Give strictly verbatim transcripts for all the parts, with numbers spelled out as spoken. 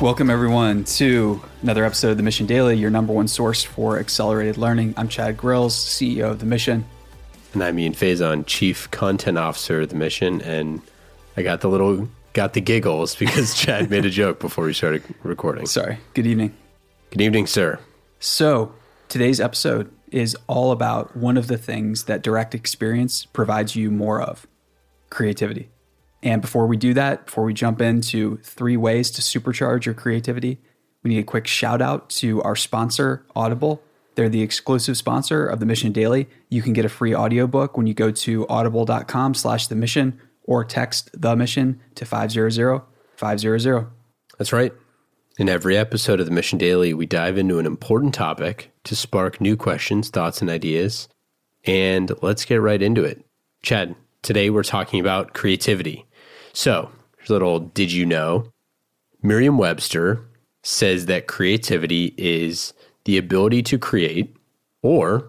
Welcome, everyone, to another episode of The Mission Daily, your number one source for accelerated learning. I'm Chad Grills, C E O of The Mission. And I'm Ian Faison, Chief Content Officer of The Mission. And I got the little, got the giggles because Chad made a joke before we started recording. Sorry. Good evening. Good evening, sir. So today's episode is all about one of the things that direct experience provides you more of, creativity. And before we do that, before we jump into three ways to supercharge your creativity, we need a quick shout out to our sponsor, Audible. They're the exclusive sponsor of The Mission Daily. You can get a free audiobook when you go to audible.com slash the mission or text the mission to five zero zero five zero zero. That's right. In every episode of The Mission Daily, we dive into an important topic to spark new questions, thoughts, and ideas. And let's get right into it. Chad, today we're talking about creativity. So, here's a little did you know? Merriam-Webster says that creativity is the ability to create or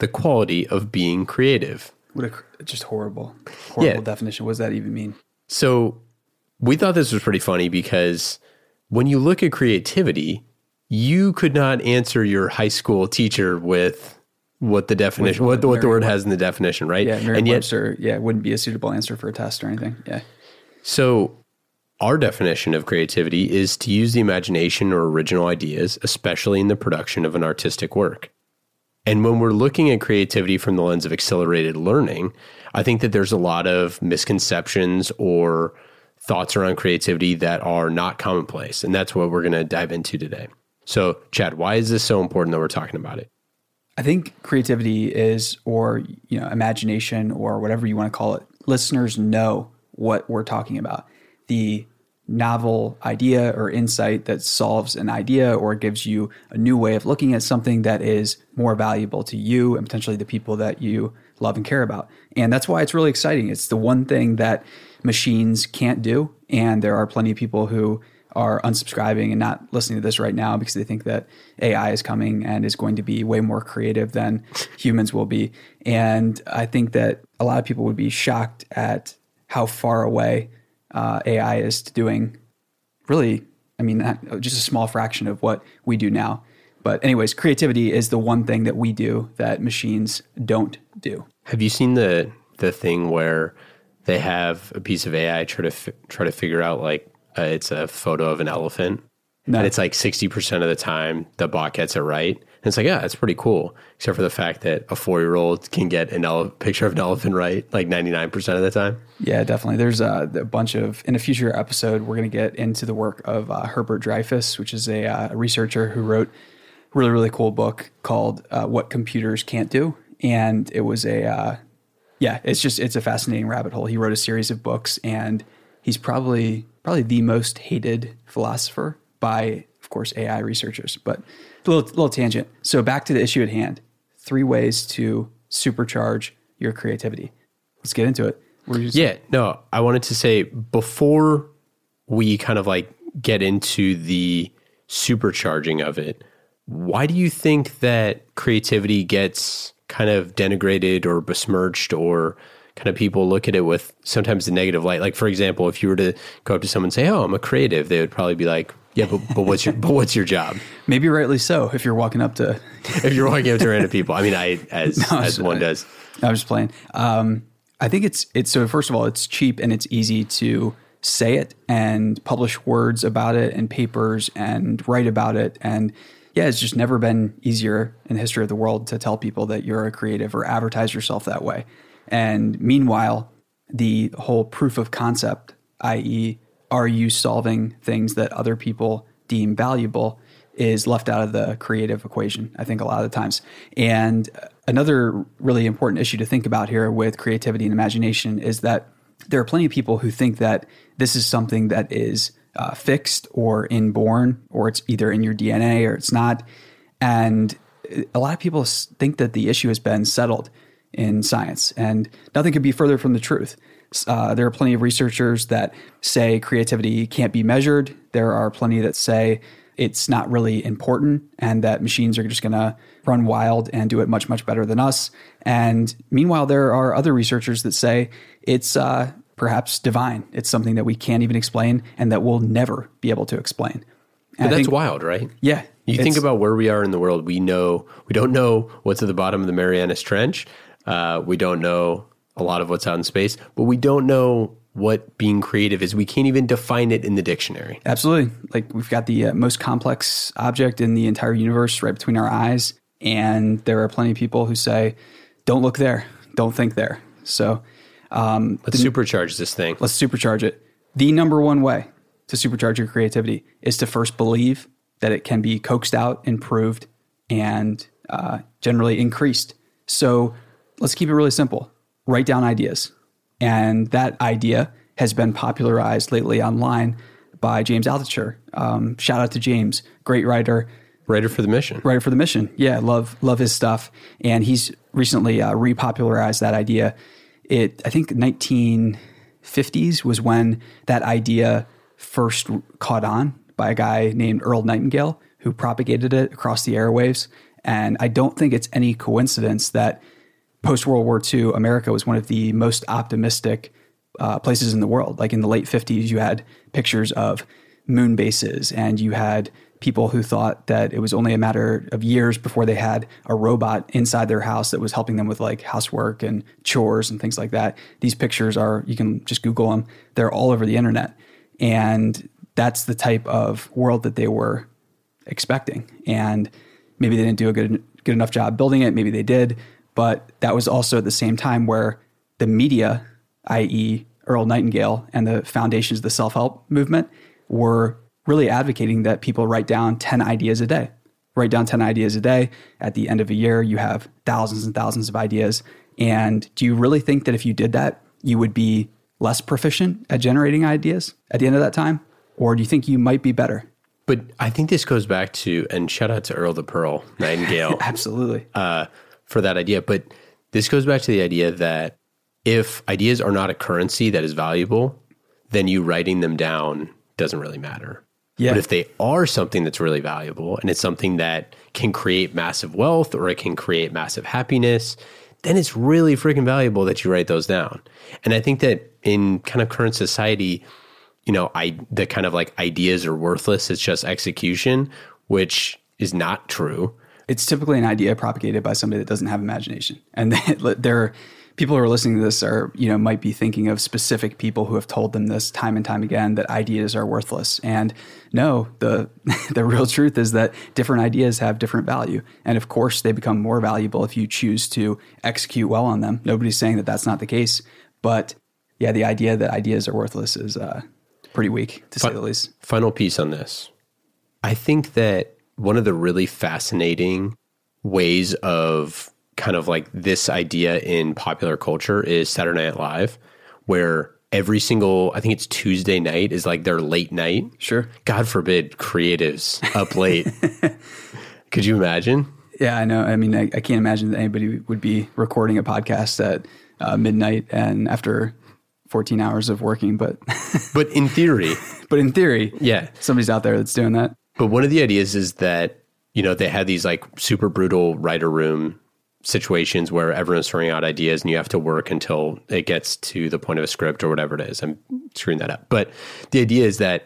the quality of being creative. What a just horrible, horrible yeah. definition. What does that even mean? So, we thought this was pretty funny because when you look at creativity, you could not answer your high school teacher with what the definition, with, what, the, what the word has in the definition, right? Yeah, Merriam-Webster, yeah, wouldn't be a suitable answer for a test or anything, yeah. So our definition of creativity is to use the imagination or original ideas, especially in the production of an artistic work. And when we're looking at creativity from the lens of accelerated learning, I think that there's a lot of misconceptions or thoughts around creativity that are not commonplace. And that's what we're going to dive into today. So Chad, why is this so important that we're talking about it? I think creativity is, or you know, imagination or whatever you want to call it, listeners know what we're talking about. The novel idea or insight that solves an idea or gives you a new way of looking at something that is more valuable to you and potentially the people that you love and care about. And that's why it's really exciting. It's the one thing that machines can't do. And there are plenty of people who are unsubscribing and not listening to this right now because they think that A I is coming and is going to be way more creative than humans will be. And I think that a lot of people would be shocked at how far away uh, A I is to doing really, I mean, not, just a small fraction of what we do now. But anyways, creativity is the one thing that we do that machines don't do. Have you seen the the thing where they have a piece of A I try to fi- try to figure out, like, uh, it's a photo of an elephant? No. And it's like sixty percent of the time the bot gets it right. And it's like, yeah, it's pretty cool, except for the fact that a four-year-old can get a ele- picture of an elephant right like ninety-nine percent of the time. Yeah, definitely. There's a, a bunch of, in a future episode, we're going to get into the work of uh, Herbert Dreyfus, which is a uh, researcher who wrote a really, really cool book called uh, What Computers Can't Do. And it was a, uh, yeah, it's just, it's a fascinating rabbit hole. He wrote a series of books, and he's probably probably the most hated philosopher by, of course, A I researchers, but a little, little tangent. So back to the issue at hand, three ways to supercharge your creativity. Let's get into it. Were you yeah, saying? no, I wanted to say before we kind of like get into the supercharging of it, why do you think that creativity gets kind of denigrated or besmirched, or kind of people look at it with sometimes a negative light? Like, for example, if you were to go up to someone and say, oh, I'm a creative, they would probably be like, yeah, but, but what's your but what's your job? Maybe rightly so. If you're walking up to if you're walking up to random people, I mean, I as no, as one I, does. I'm just playing. Um, I think it's it's so. First of all, it's cheap and it's easy to say it and publish words about it and papers and write about it. And yeah, it's just never been easier in the history of the world to tell people that you're a creative or advertise yourself that way. And meanwhile, the whole proof of concept, that is, are you solving things that other people deem valuable, is left out of the creative equation, I think, a lot of the times. And another really important issue to think about here with creativity and imagination is that there are plenty of people who think that this is something that is uh, fixed or inborn, or it's either in your D N A or it's not. And a lot of people think that the issue has been settled in science, and nothing could be further from the truth. Uh, there are plenty of researchers that say creativity can't be measured. There are plenty that say it's not really important and that machines are just going to run wild and do it much, much better than us. And meanwhile, there are other researchers that say it's uh, perhaps divine. It's something that we can't even explain and that we'll never be able to explain. But I that's think, wild, right? Yeah. You think about where we are in the world. We know, we don't know what's at the bottom of the Marianas Trench. Uh, we don't know a lot of what's out in space, but we don't know what being creative is. We can't even define it in the dictionary. Absolutely. Like we've got the uh, most complex object in the entire universe right between our eyes. And there are plenty of people who say, don't look there. Don't think there. So um, let's the, supercharge this thing. Let's supercharge it. The number one way to supercharge your creativity is to first believe that it can be coaxed out, improved, and uh, generally increased. So let's keep it really simple. Write down ideas. And that idea has been popularized lately online by James Altucher. Um, shout out to James, great writer. Writer for the Mission. Writer for the Mission. Yeah, love love his stuff. And he's recently uh, repopularized that idea. It I think nineteen fifties was when that idea first caught on by a guy named Earl Nightingale, who propagated it across the airwaves. And I don't think it's any coincidence that post-World War Two, America was one of the most optimistic uh, places in the world. Like in the late fifties, you had pictures of moon bases, and you had people who thought that it was only a matter of years before they had a robot inside their house that was helping them with like housework and chores and things like that. These pictures are, you can just Google them. They're all over the internet. And that's the type of world that they were expecting. And maybe they didn't do a good good enough job building it. Maybe they did. But that was also at the same time where the media, that is. Earl Nightingale and the foundations of the self-help movement, were really advocating that people write down ten ideas a day. Write down ten ideas a day. At the end of a year, you have thousands and thousands of ideas. And do you really think that if you did that, you would be less proficient at generating ideas at the end of that time? Or do you think you might be better? But I think this goes back to, and shout out to Earl the Pearl Nightingale. Absolutely. Uh, for that idea. But this goes back to the idea that if ideas are not a currency that is valuable, then you writing them down doesn't really matter. Yeah. But if they are something that's really valuable and it's something that can create massive wealth or it can create massive happiness, then it's really freaking valuable that you write those down. And I think that in kind of current society, you know, I the kind of like ideas are worthless. It's just execution, which is not true. It's typically an idea propagated by somebody that doesn't have imagination. And there are people who are listening to this are, you know, might be thinking of specific people who have told them this time and time again that ideas are worthless. And no, the the real truth is that different ideas have different value. And of course, they become more valuable if you choose to execute well on them. Nobody's saying that that's not the case. But yeah, the idea that ideas are worthless is uh, pretty weak, to say the least. Final piece on this. I think that one of the really fascinating ways of kind of like this idea in popular culture is Saturday Night Live, where every single, I think it's Tuesday night is like their late night. Sure. God forbid creatives up late. Could you imagine? Yeah, I know. I mean, I, I can't imagine that anybody would be recording a podcast at uh, midnight and after fourteen hours of working, but. But in theory. But in theory. Yeah. Somebody's out there that's doing that. But one of the ideas is that, you know, they had these like super brutal writer room situations where everyone's throwing out ideas and you have to work until it gets to the point of a script or whatever it is. I'm screwing that up. But the idea is that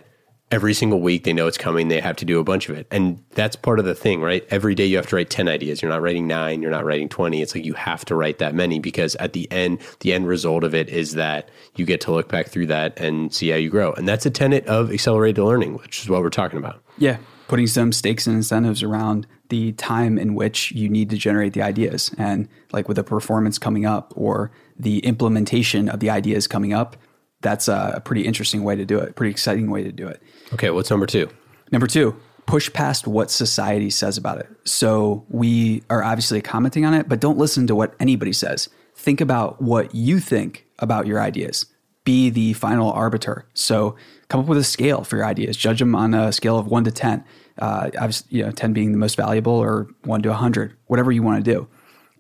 every single week they know it's coming. They have to do a bunch of it. And that's part of the thing, right? Every day you have to write ten ideas. You're not writing nine. You're not writing twenty. It's like you have to write that many because at the end, the end result of it is that you get to look back through that and see how you grow. And that's a tenet of accelerated learning, which is what we're talking about. Yeah. Putting some stakes and incentives around the time in which you need to generate the ideas. And like with a performance coming up or the implementation of the ideas coming up, that's a pretty interesting way to do it. Pretty exciting way to do it. Okay. What's number two? Number two, push past what society says about it. So we are obviously commenting on it, but don't listen to what anybody says. Think about what you think about your ideas. Be the final arbiter. So come up with a scale for your ideas. Judge them on a scale of one to ten. Uh, obviously, you know, ten being the most valuable or one to a hundred, whatever you want to do.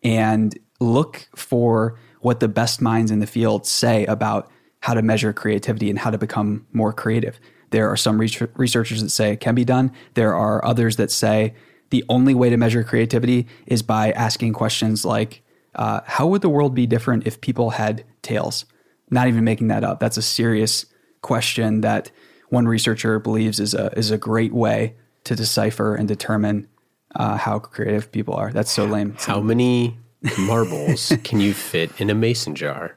And look for what the best minds in the field say about how to measure creativity and how to become more creative. There are some researchers that say it can be done. There are others that say the only way to measure creativity is by asking questions like, uh, how would the world be different if people had tails? Not even making that up. That's a serious question that one researcher believes is a is a great way to decipher and determine uh, how creative people are. That's so lame. It's how lame. Many marbles can you fit in a mason jar?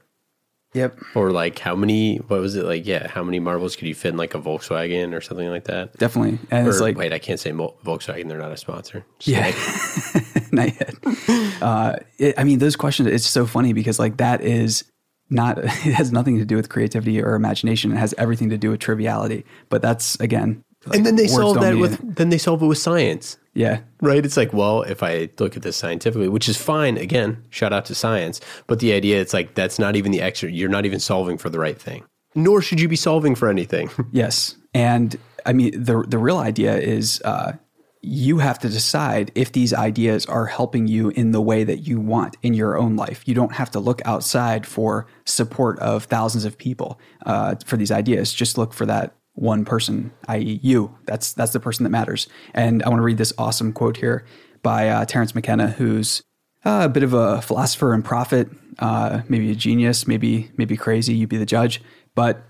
Yep. Or like how many, what was it like? Yeah. How many marbles could you fit in like a Volkswagen or something like that? Definitely. And or, it's like, wait, I can't say Volkswagen. They're not a sponsor. Just yeah. Like, not yet. Uh, it, I mean, those questions, it's so funny because like that is not, it has nothing to do with creativity or imagination. It has everything to do with triviality, but that's again. Like, and then they solve that with, it. then they solve it with science. Yeah. Right. It's like, well, if I look at this scientifically, which is fine, again, shout out to science, but the idea, it's like, that's not even the extra, you're not even solving for the right thing, nor should you be solving for anything. Yes. And I mean, the the real idea is uh, you have to decide if these ideas are helping you in the way that you want in your own life. You don't have to look outside for support of thousands of people uh, for these ideas. Just look for that one person, that is you. That's that's the person that matters. And I want to read this awesome quote here by uh, Terrence McKenna, who's uh, a bit of a philosopher and prophet, uh, maybe a genius, maybe maybe crazy. You be the judge. But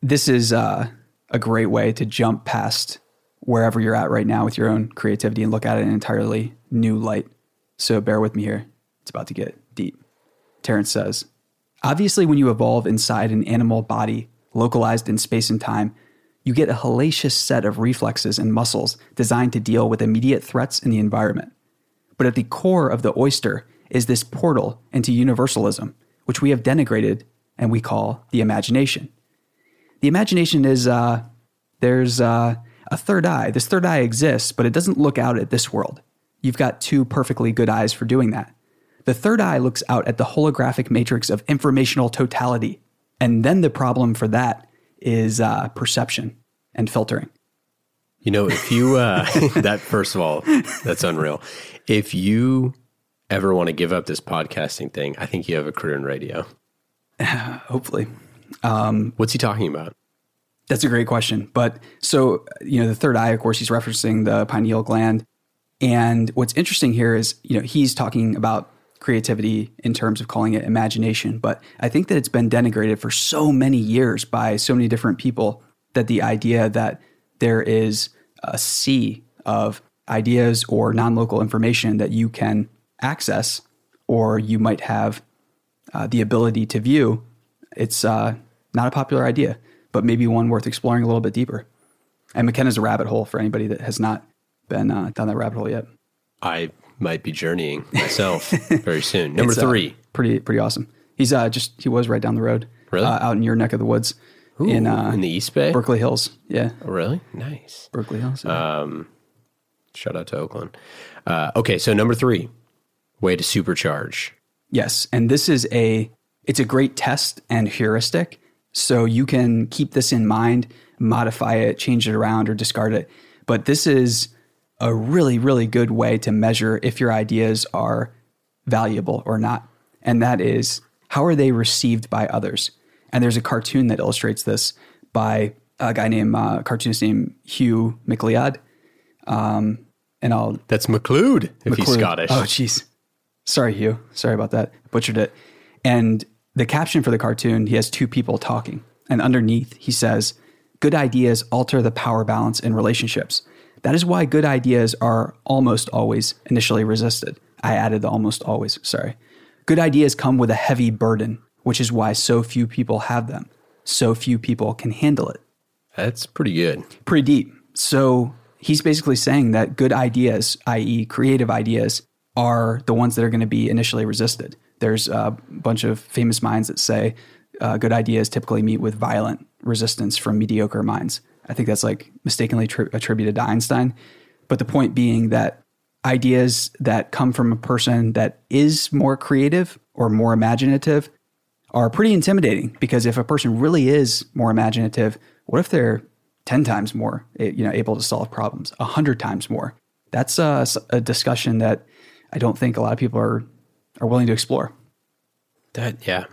this is uh, a great way to jump past wherever you're at right now with your own creativity and look at it in an entirely new light. So bear with me here. It's about to get deep. Terrence says, obviously, when you evolve inside an animal body, localized in space and time, you get a hellacious set of reflexes and muscles designed to deal with immediate threats in the environment. But at the core of the oyster is this portal into universalism, which we have denigrated and we call the imagination. The imagination is, uh, there's uh, a third eye. This third eye exists, but it doesn't look out at this world. You've got two perfectly good eyes for doing that. The third eye looks out at the holographic matrix of informational totality. And then the problem for that is uh, perception and filtering. You know, if you, uh, that first of all, that's unreal. If you ever want to give up this podcasting thing, I think you have a career in radio. Hopefully. Um, What's he talking about? That's a great question. But so, you know, the third eye, of course, he's referencing the pineal gland. And what's interesting here is, you know, he's talking about creativity in terms of calling it imagination. But I think that it's been denigrated for so many years by so many different people that the idea that there is a sea of ideas or non-local information that you can access or you might have uh, the ability to view, it's uh, not a popular idea, but maybe one worth exploring a little bit deeper. And McKenna's a rabbit hole for anybody that has not been uh, down that rabbit hole yet. I might be journeying myself very soon. Number three. Uh, pretty pretty awesome. He's uh, just, he was right down the road. Really? Uh, out in your neck of the woods. Ooh, in, uh, in the East Bay? Berkeley Hills. Yeah. Oh, really? Nice. Berkeley Hills. Yeah. Um, shout out to Oakland. Uh, okay, so number three, way to supercharge. Yes, and this is a, it's a great test and heuristic. So you can keep this in mind, modify it, change it around, or discard it. But this is a really, really good way to measure if your ideas are valuable or not. And that is, how are they received by others? And there's a cartoon that illustrates this by a guy named, uh, cartoonist named Hugh McLeod. Um, and I'll... That's McLeod, if McLeod. He's Scottish. Oh, jeez. Sorry, Hugh. Sorry about that. Butchered it. And the caption for the cartoon, he has two people talking. And underneath, he says, good ideas alter the power balance in relationships. That is why good ideas are almost always initially resisted. I added the almost always, sorry. Good ideas come with a heavy burden, which is why so few people have them. So few people can handle it. That's pretty good. Pretty deep. So he's basically saying that good ideas, that is creative ideas, are the ones that are going to be initially resisted. There's a bunch of famous minds that say uh, good ideas typically meet with violent resistance from mediocre minds. I think that's like mistakenly tri- attributed to Einstein. But the point being that ideas that come from a person that is more creative or more imaginative are pretty intimidating, because if a person really is more imaginative, what if they're ten times more, you know, able to solve problems, one hundred times more? That's a, a discussion that I don't think a lot of people are, are willing to explore. That, yeah.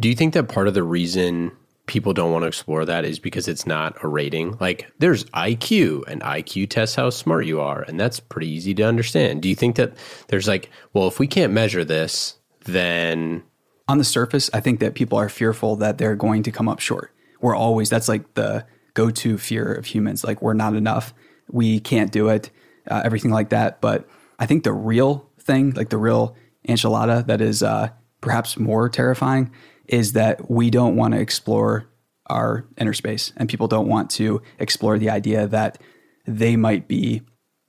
Do you think that part of the reason people don't want to explore that is because it's not a rating? Like, there's I Q, and I Q tests how smart you are, and that's pretty easy to understand. Do you think that there's like, well, if we can't measure this, then... On the surface, I think that people are fearful that they're going to come up short. We're always, that's like the go-to fear of humans. Like, we're not enough. we can't do it, uh, everything like that. But I think the real thing, like the real enchilada that is uh, perhaps more terrifying, is that we don't want to explore our inner space, and people don't want to explore the idea that they might be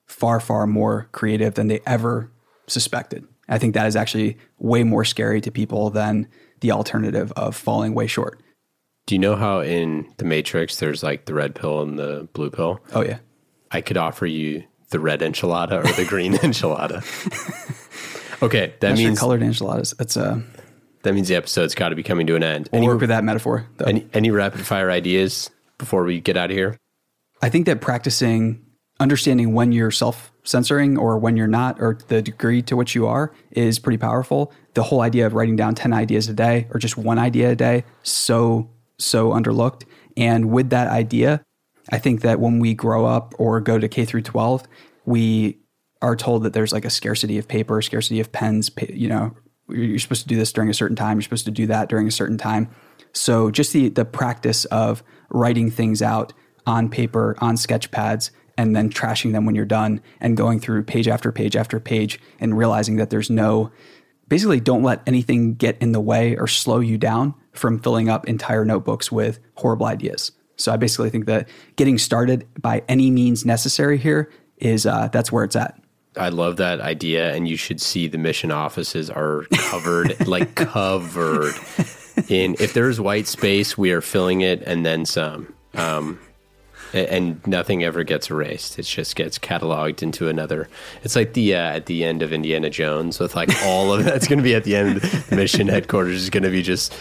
far, far more creative than they ever suspected. I think that is actually way more scary to people than the alternative of falling way short. Do you know how in The Matrix there's like the red pill and the blue pill? Oh, yeah. I could offer you the red enchilada or the green enchilada. Okay, that That's means... colored enchiladas. That's a... Uh, that means the episode's got to be coming to an end. We'll any, work with that metaphor, though. Any, any rapid fire ideas before we get out of here? I think that practicing, understanding when you're self-censoring or when you're not, or the degree to which you are, is pretty powerful. The whole idea of writing down ten ideas a day or just one idea a day, so, so underlooked. And with that idea, I think that when we grow up or go to K through twelve, we are told that there's like a scarcity of paper, scarcity of pens, you know, you're supposed to do this during a certain time. You're supposed to do that during a certain time. So just the the practice of writing things out on paper, on sketch pads, and then trashing them when you're done and going through page after page after page and realizing that there's no, basically don't let anything get in the way or slow you down from filling up entire notebooks with horrible ideas. So I basically think that getting started by any means necessary here is, uh, that's where it's at. I love that idea, and you should see the mission offices are covered, like covered in, if there's white space, we are filling it and then some, um, and nothing ever gets erased. It just gets cataloged into another. It's like the, uh, at the end of Indiana Jones with like all of that's going to be at the end. The mission headquarters is going to be just.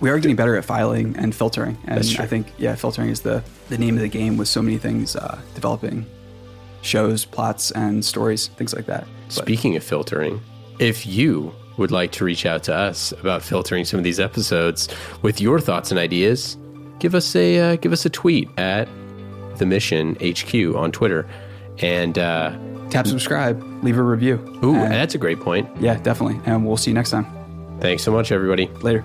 We are getting better at filing and filtering. And I think, yeah, filtering is the, the name of the game with so many things, uh, developing shows, plots, and stories, things like that. Speaking but. of filtering, if you would like to reach out to us about filtering some of these episodes with your thoughts and ideas, give us a uh, give us a tweet at The Mission H Q on Twitter, and uh, tap subscribe, leave a review. Ooh, and that's a great point. Yeah, definitely. And we'll see you next time. Thanks so much, everybody. Later.